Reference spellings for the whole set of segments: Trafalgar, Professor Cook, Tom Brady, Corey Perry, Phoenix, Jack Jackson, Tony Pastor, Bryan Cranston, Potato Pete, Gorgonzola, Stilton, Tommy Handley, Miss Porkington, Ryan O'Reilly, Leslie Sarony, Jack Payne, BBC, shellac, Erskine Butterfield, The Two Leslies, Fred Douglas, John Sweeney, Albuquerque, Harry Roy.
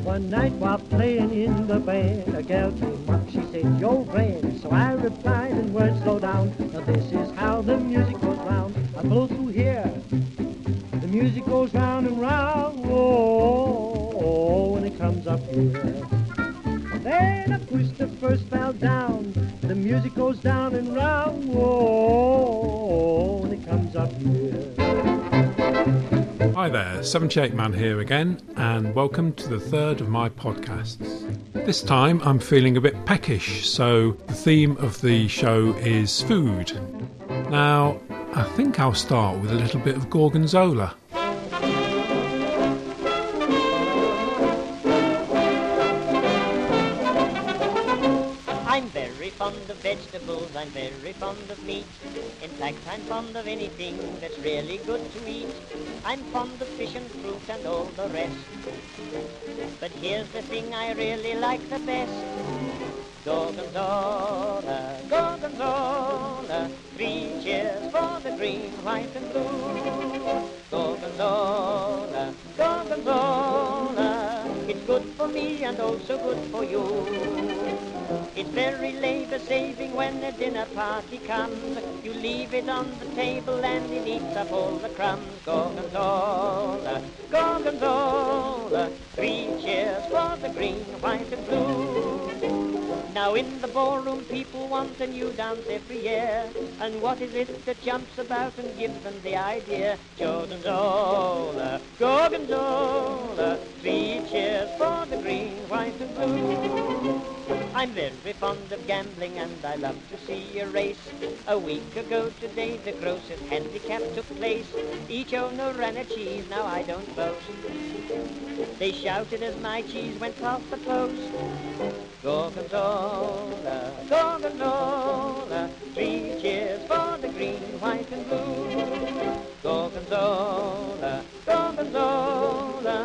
One night while playing in the band, a gal came up, she said, "Yo, Brand." So I replied in words slow down, "Now this is how the music goes round. I blow through here, the music goes round and round. Oh, oh, oh, when it comes up here." Then I pushed the first valve down, the music goes down and round, oh, oh, oh, when it comes up here. Hi there, 78 Man here again, and welcome to the third of my podcasts. This time I'm feeling a bit peckish, so the theme of the show is food. Now, I think I'll start with a little bit of gorgonzola. Fond of vegetables, I'm very fond of meat. In fact, I'm fond of anything that's really good to eat. I'm fond of fish and fruit and all the rest. But here's the thing I really like the best. Gorgonzola, gorgonzola, 3 cheers for the green, white and blue. Gorgonzola, gorgonzola, it's good for me and also good for you. It's very labour-saving when the dinner party comes. You leave it on the table and it eats up all the crumbs. Gorgonzola, gorgonzola, 3 cheers for the green, white and blue. Now in the ballroom people want a new dance every year. And what is it that jumps about and gives them the idea? Gorgonzola, gorgonzola, 3 cheers for the green, white and blue. I'm very fond of gambling and I love to see a race. A week ago today the grossest handicap took place. Each owner ran a cheese, now I don't vote. They shouted as my cheese went past the post. Gorgonzola, gorgonzola, 3 cheers for the green, white and blue. Gorgonzola, gorgonzola,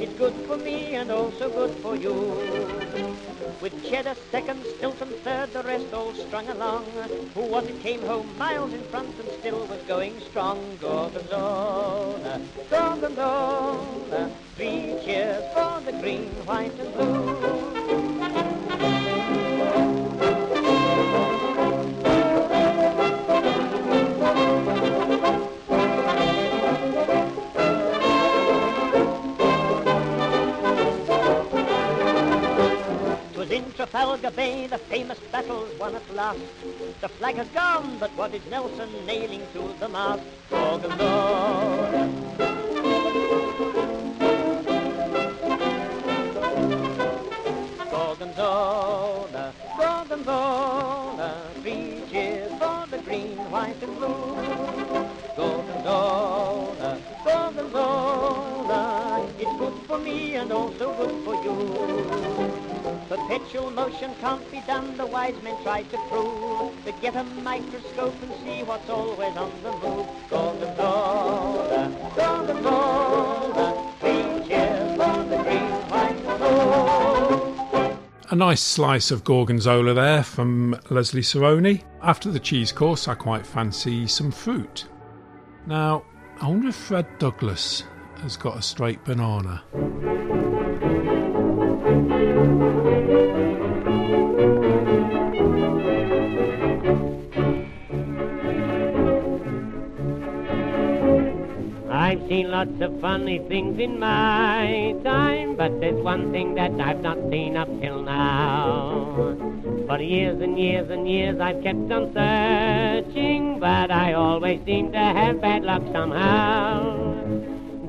it's good for me and also good for you. With cheddar second, Stilton third, the rest all strung along. Who was it came home miles in front and still was going strong? Gorgonzola, gorgonzola, 3 cheers for the green, white and Trafalgar Bay, the famous battle's won at last. The flag has gone, but what is Nelson nailing to the mast? Gorgonzola. Gorgonzola, gorgonzola, 3 cheers for the green, white and blue. Gorgonzola, gorgonzola, it's good for me and also good for you. Perpetual motion can't be done, the wise men try to prove, to get a microscope and see what's always on the move. Gorgonzola, gorgonzola, 3 cheers for the green, white and blue. A nice slice of gorgonzola there from Leslie Sarony. After the cheese course, I quite fancy some fruit. Now, I wonder if Fred Douglas has got a straight banana. I've seen lots of funny things in my time, but there's one thing that I've not seen up till now. For years and years and years I've kept on searching, but I always seem to have bad luck somehow.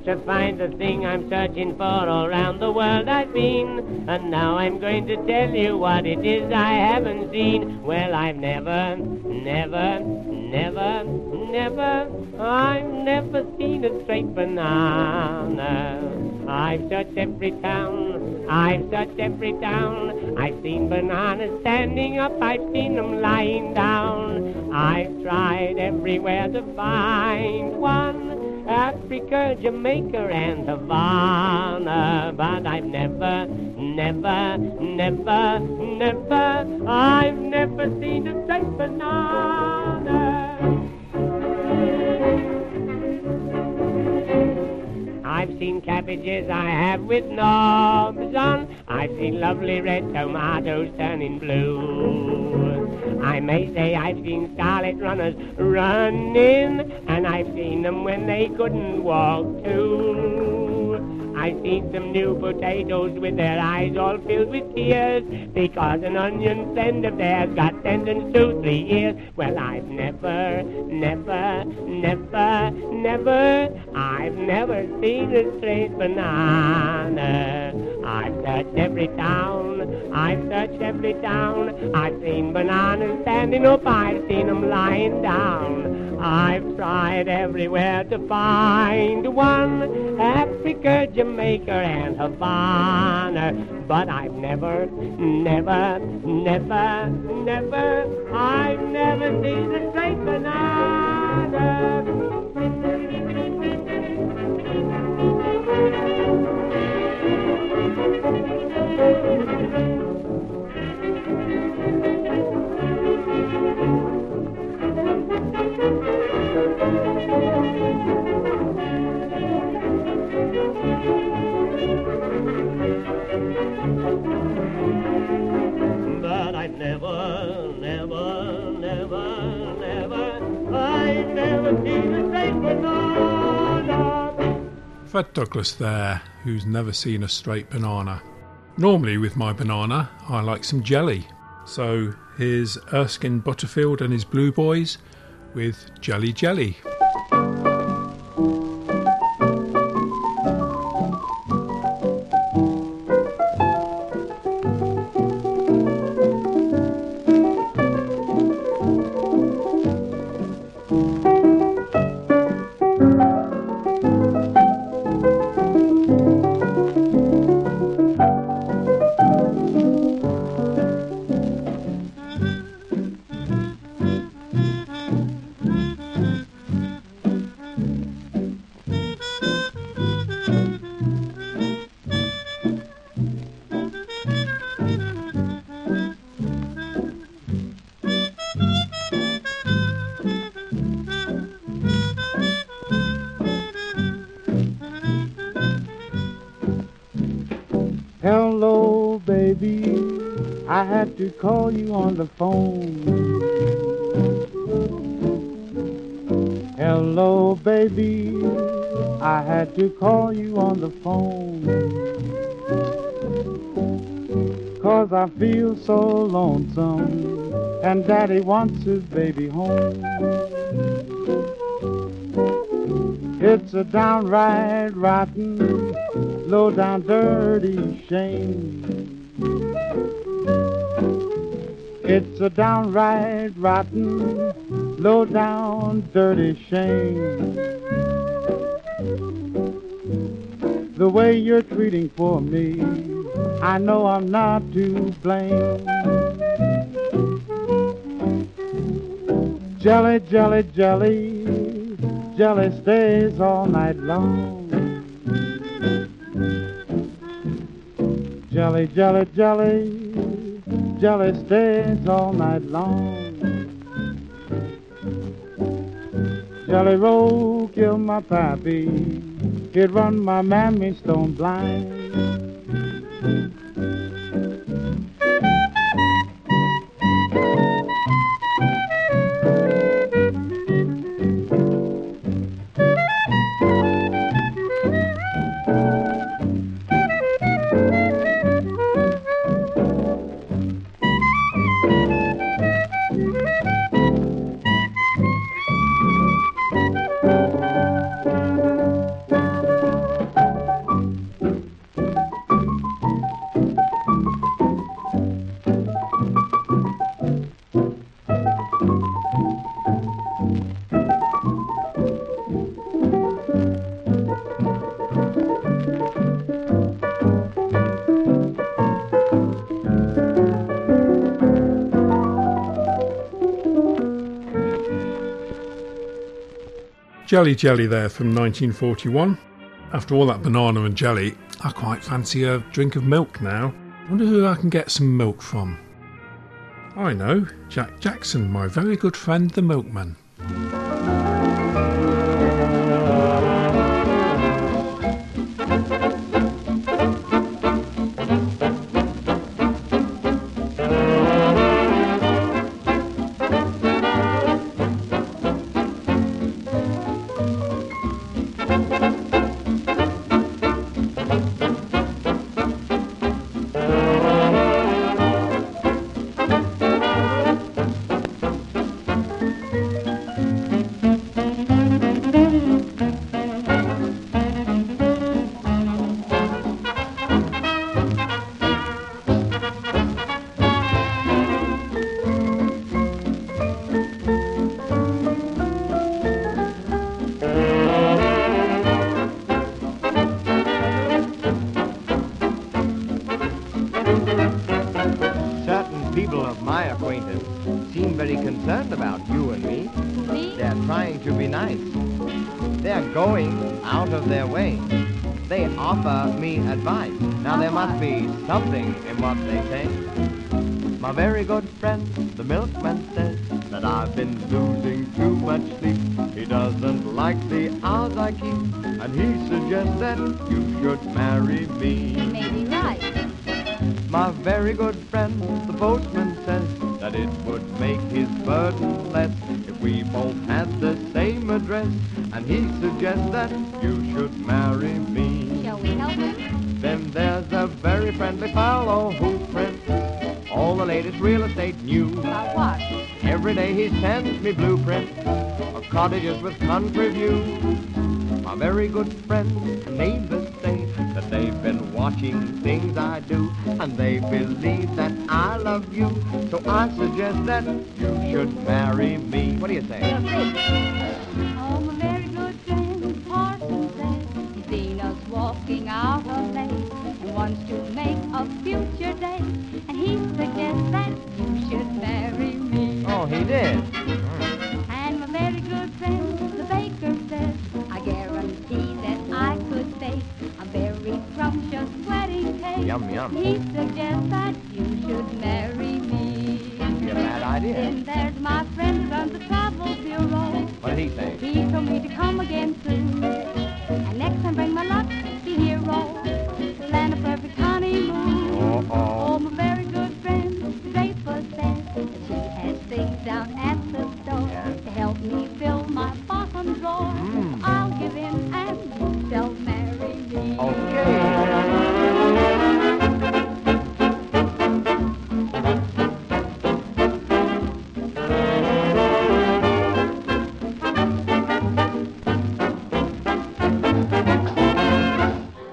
To find the thing I'm searching for, all round the world I've been, and now I'm going to tell you what it is I haven't seen. Well, I've never, never, never, never, I've never seen a straight banana. I've searched every town, I've searched every town, I've seen bananas standing up, I've seen them lying down. I've tried everywhere to find one, Africa, Jamaica and Havana, but I've never, never, never, never, I've never seen a bananas. I've seen cabbages I have with knobs on. I've seen lovely red tomatoes turning blue. I may say I've seen scarlet runners running, and I've seen them when they couldn't walk too. I've seen some new potatoes with their eyes all filled with tears, because an onion friend of theirs got sentenced to 3 years. Well, I've never seen a straight banana. I've searched every town, I've seen bananas standing up, I've seen them lying down. I've tried everywhere to find one, Africa, Jamaica, and Havana. But I've I've never seen a straight banana. Fred Douglas there, who's never seen a straight banana. Normally with my banana, I like some jelly. So here's Erskine Butterfield and his Blue Boys with Jelly Jelly. I had to call you on the phone. Hello, baby. I had to call you on the phone. 'Cause I feel so lonesome, and Daddy wants his baby home. It's a downright rotten, low-down, dirty shame. It's a downright rotten, low-down, dirty shame. The way you're treating poor me, I know I'm not to blame. Jelly, jelly, jelly, jelly stays all night long. Jelly, jelly, jelly, jelly stays all night long. Jelly roll killed my pappy, it run my mammy stone blind. Jelly Jelly there from 1941. After all that banana and jelly, I quite fancy a drink of milk now. I wonder who I can get some milk from. I know, Jack Jackson, my very good friend the milkman. Something in what they say. My very good friend, the milkman, says that I've been losing too much sleep. He doesn't like the hours I keep, and he suggests that you should marry me. He may be right. My very good friend, the postman, says that it would make his burden less if we both had the same address, and he suggests that you should marry me. Shall we help him? Then there's a very friendly fellow who prints all the latest real estate news. About what? Every day he sends me blueprints of cottages with country views. My very good friends and neighbors say that they've been watching things I do, and they believe that I love you. So I suggest that you should marry me. What do you say? Oh, my very good friend, the parson says he's seen us walking out of late, wants to make a future day, and he suggests that you should marry me. Oh, he did? And my very good friend, the baker, says, I guarantee that I could bake a very scrumptious wedding cake. Yum, yum. He suggests that you should marry me. You're a bad idea. Then there's my friend who runs the travel bureau. What did he say? He told me to come again soon, and next time bring my luck to hero. Land of perfect honeymoon. Oh, oh. Oh, my very good friend, the draper, says that she has things out at the store, yeah, to help me fill my bottom drawer. Mm. I'll give in and you shall marry me.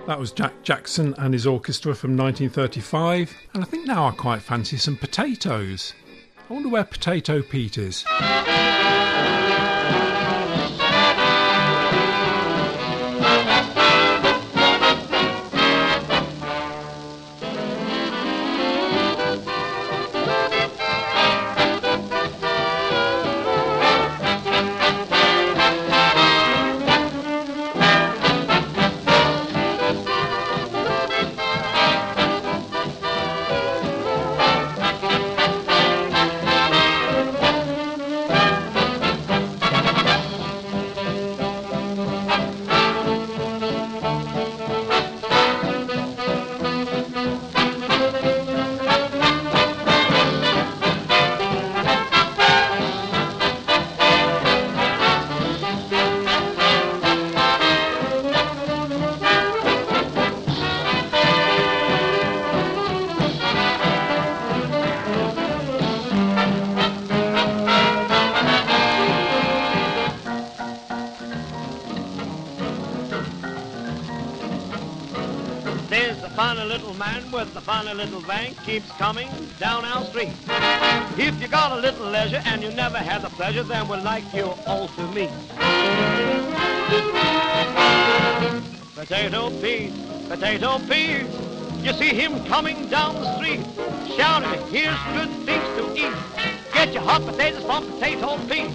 That was Jack Jackson and his orchestra from 1935, and I think now I quite fancy some potatoes. I wonder where Potato Pete is. A little bank keeps coming down our street. If you got a little leisure and you never had the pleasure, then we'd like you all to meet. Potato Pete, Potato Pete, you see him coming down the street, shouting, here's good things to eat. Get your hot potatoes from Potato Pete.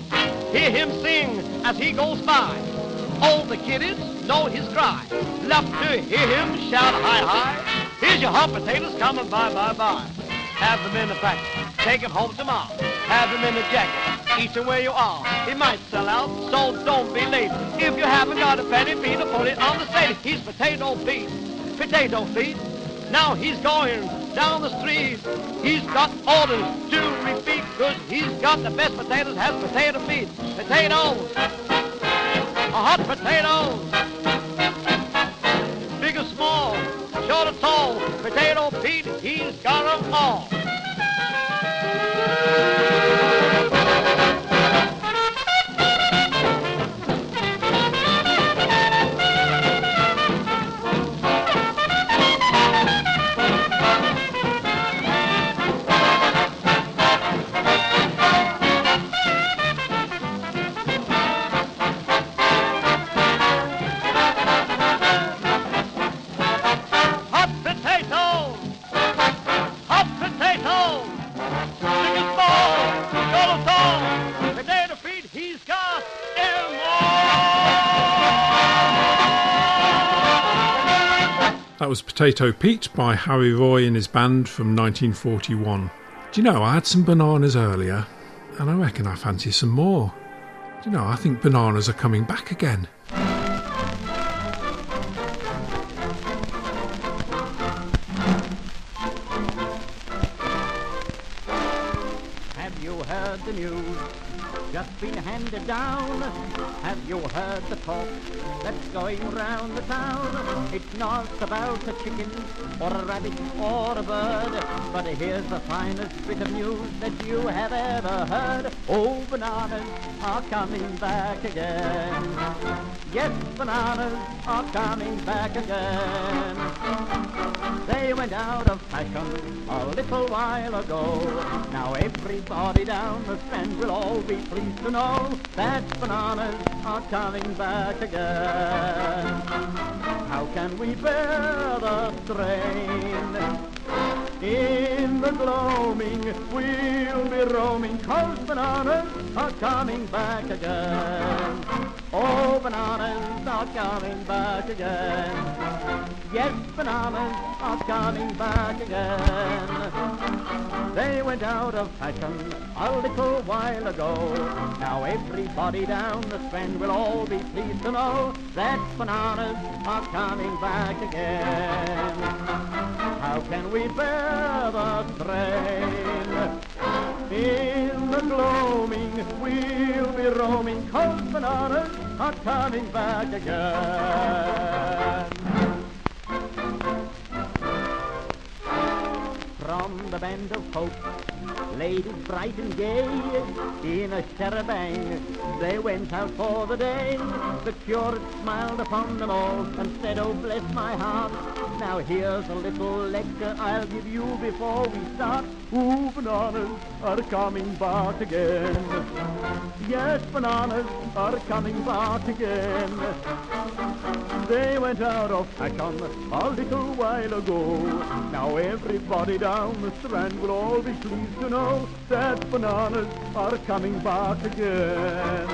Hear him sing as he goes by. All the kiddies know his cry. Love to hear him shout, hi, hi. Here's your hot potatoes coming by, by, by. Have them in the factory. Take him home to mom. Have him in a jacket. Eat him where you are. He might sell out, so don't be lazy. If you haven't got a penny, feed a put it on the safe. He's Potato Pete. Potato Pete. Now he's going down the street. He's got orders to repeat, 'cause he's got the best potatoes, has Potato Pete. Potatoes. Hot potatoes. Big or small, short or tall. Potato Pete, he's got 'em all. Was Potato Pete by Harry Roy and his band from 1941. Do you know, I had some bananas earlier and I reckon I fancy some more. Do you know, I think bananas are coming back again. Have you heard the news? Just been handed down. Have you heard the talk that's going round the town? It's not about a chicken or a rabbit or a bird, but here's the finest bit of news that you have ever heard. Oh, bananas are coming back again. Yes, bananas are coming back again. They went out of fashion a little while ago. Now everybody down the Strand will all be free to know that bananas are coming back again. How can we bear the strain? In the gloaming we'll be roaming, 'cause bananas are coming back again. Oh, bananas are coming back again. Yes, bananas are coming back again. They went out of fashion a little while ago. Now everybody down the Strand will all be pleased to know that bananas are coming back again. How can we bear the strain? In the gloaming we'll be roaming, 'cause bananas are coming back again. From the band of folk, ladies bright and gay, in a sarabang they went out for the day. The curate smiled upon them all and said, "Oh, bless my heart. Now here's a little lecture I'll give you before we start. Ooh, bananas are coming back again. Yes, bananas are coming back again. They went out of fashion a little while ago. Now everybody down the Strand will all be pleased to know that bananas are coming back again.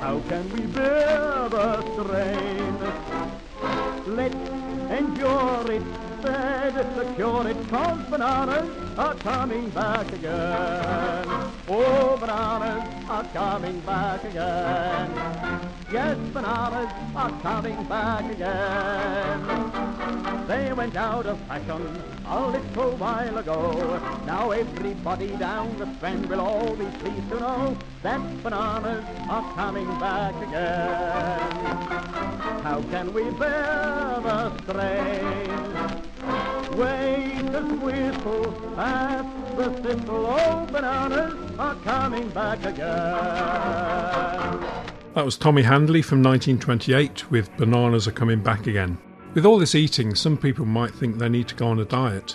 How can we bear the strain? Let's endure it," said the curate, "'cause bananas are coming back again. Oh, bananas are coming back again. Yes, bananas are coming back again. They went out of fashion a little while ago. Now everybody down the Strand will all be pleased to know that bananas are coming back again. How can we bear the strain? Waiters whistle at the thistle. Oh, bananas are coming back again." That was Tommy Handley from 1928 with "Bananas Are Coming Back Again." With all this eating, some people might think they need to go on a diet.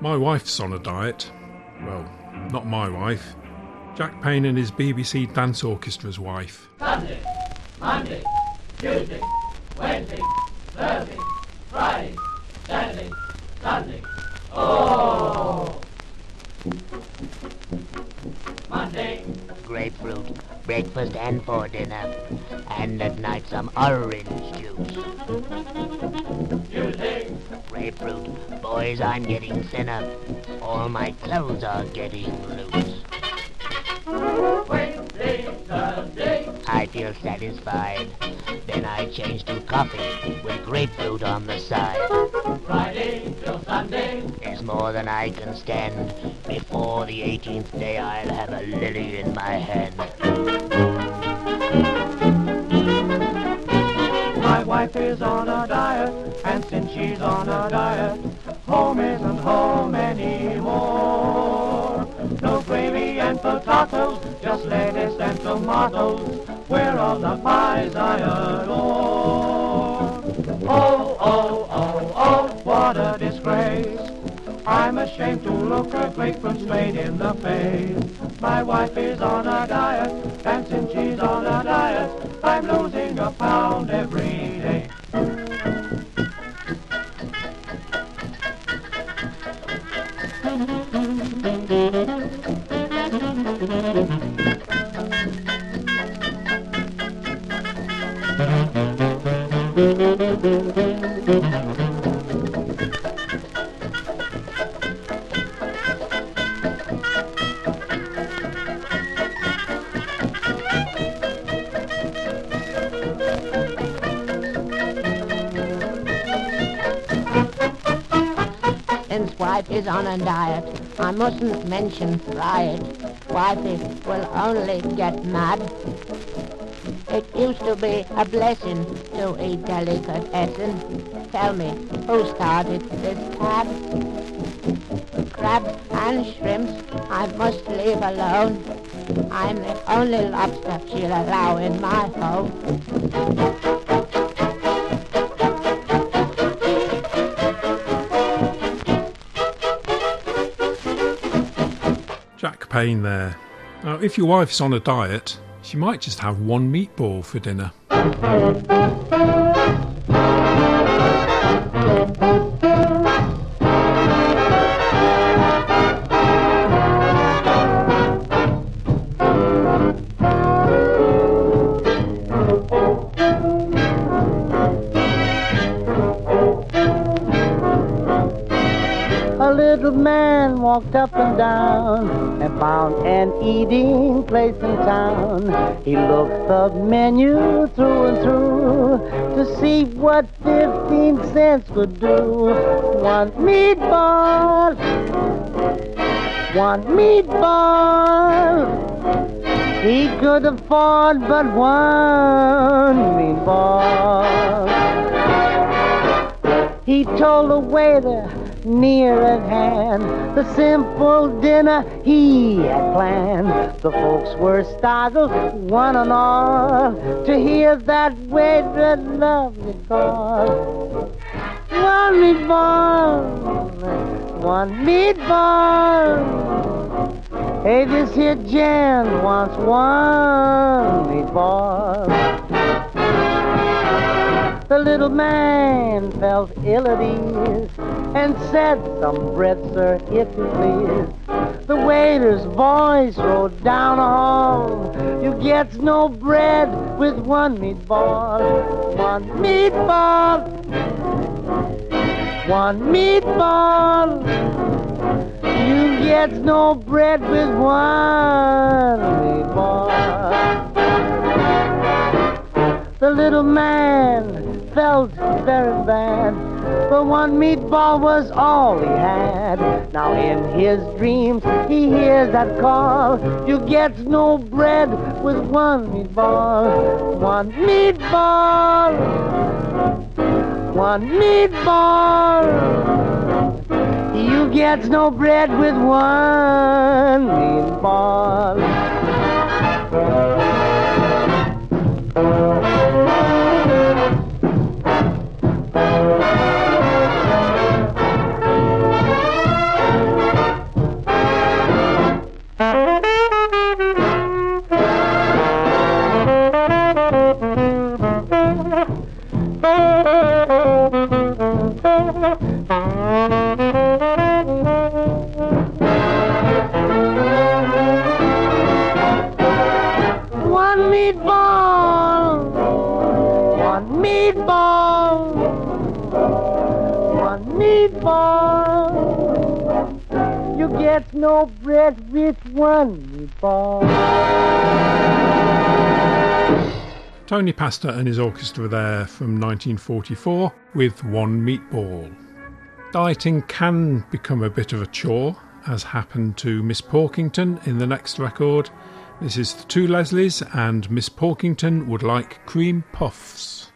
My wife's on a diet. Well, not my wife. Jack Payne and his BBC Dance Orchestra's wife. Sunday, Monday, Tuesday, Wednesday, Thursday, Friday, Saturday, Sunday. Oh! Monday. Grapefruit, breakfast and for dinner. And at night some orange juice. Tuesday. Grapefruit, boys, I'm getting thinner. All my clothes are getting loose. Wednesday, Thursday. I feel satisfied. Then I change to coffee with grapefruit on the side. Friday till Sunday is more than I can stand. Before the 18th day I'll have a lily in my hand. My wife is on a diet, and since she's on a diet, home isn't home anymore. No gravy and potatoes, just lettuce and tomatoes. Where are the pies I adore? Oh, oh, oh, oh, what a disgrace. I'm ashamed to look a grapefruit straight in the face. My wife is on a diet, and since she's on a diet, I'm losing a pound every day. Wife is on a diet. I mustn't mention diet. Wifey will only get mad. It used to be a blessing to eat delicatessen. Tell me, who started this tab? Crabs and shrimps I must leave alone. I'm the only lobster she'll allow in my home. Jack Payne there. Now, if your wife's on a diet, she might just have one meatball for dinner. Walked up and down and found an eating place in town. He looked the menu through and through to see what 15 cents could do. One meatball, one meatball. He could afford but one meatball. He told the waiter near at hand the simple dinner he had planned. The folks were startled, one and all, to hear that waiter lovely call. One meatball, one meatball. Hey, this here Jan wants one meatball. The little man felt ill at ease and said, "Some bread, sir, if you please." The waiter's voice rolled down the hall. "You gets no bread with one meatball. One meatball, one meatball. You gets no bread with one meatball." The little man felt very bad, but one meatball was all he had. Now in his dreams he hears that call. You get no bread with one meatball. One meatball, one meatball. You get no bread with one meatball. meatball, one meatball, one meatball. You get no bread with one meatball. Tony Pastor and his orchestra there from 1944 with One Meatball. Dieting can become a bit of a chore, as happened to Miss Porkington in the next record. This is The Two Leslies and Miss Porkington Would Like Cream Puffs.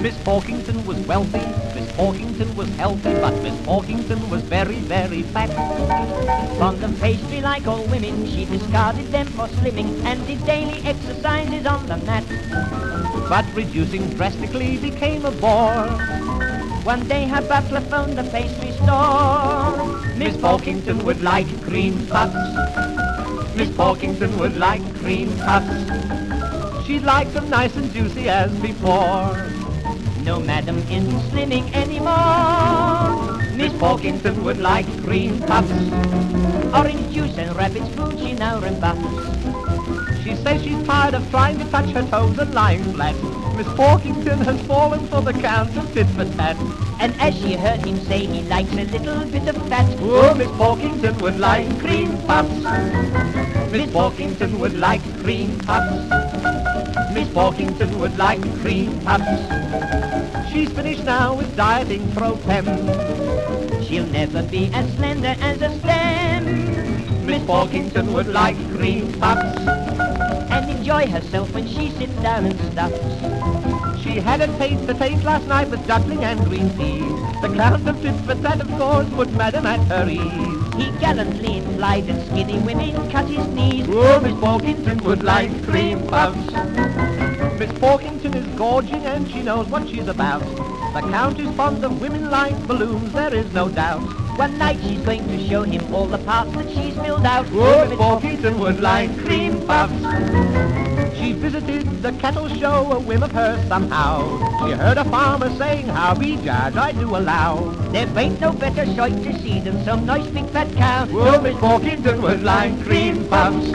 Miss Porkington was wealthy, Miss Porkington was healthy, but Miss Porkington was very, very fat. Fond of pastry like all women, she discarded them for slimming and did daily exercises on the mat. But reducing drastically became a bore. One day her butler phoned the pastry store. Miss Porkington would like cream puffs. Miss Porkington would like cream puffs. She'd like them nice and juicy as before. No, madam isn't slimming anymore. Miss Porkington would like cream puffs. Orange juice and rabbit's food she now rebuffs. She says she's tired of trying to touch her toes and lying flat. Miss Porkington has fallen for the count of fit for tat. And as she heard him say he likes a little bit of fat, oh, Miss Porkington would like cream puffs. Miss Porkington would like cream puffs. Miss Porkington would like cream puffs. She's finished now with dieting pro-pem. She'll never be as slender as a stem. Miss Porkington would like cream puffs and enjoy herself when she sits down and stuffs. She had a taste-for-taste last night with duckling and green peas. The clown of tit for tat, of course, put madam at her ease. He gallantly implied that skinny women cut his knees. Oh, Miss Porkington would like cream puffs. Miss Porkington is gorging and she knows what she's about. The Count is fond of women like balloons, there is no doubt. One night she's going to show him all the parts that she's filled out. Oh, Miss Porkington would like cream puffs. She visited the cattle show, a whim of hers somehow. She heard a farmer saying, "How be judge, I do allow. There ain't no better sight to see than some nice big fat cow." Oh, Miss Porkington would like cream puffs.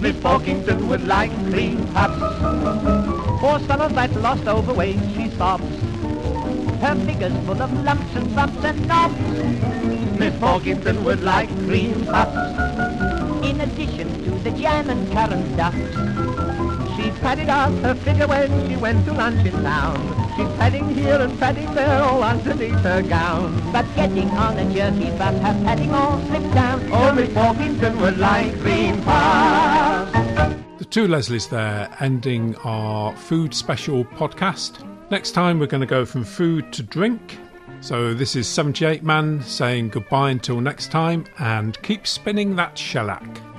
Miss Porkington would like cream puffs. For some of that lost overweight she sobs. Her figure's full of lumps and bumps and knobs. Miss Porkington would like cream puffs. In addition to the jam and currant duffs. She padded out her figure when she went to lunch in town. She's padding here and padding there, all underneath her gown. But getting on a jerky bus, her padding all slipped down. Oh, Miss Porkington would like cream puffs. The Two Leslies there, ending our food special podcast. Next time we're going to go from food to drink. So this is 78 Man saying goodbye until next time, and keep spinning that shellac.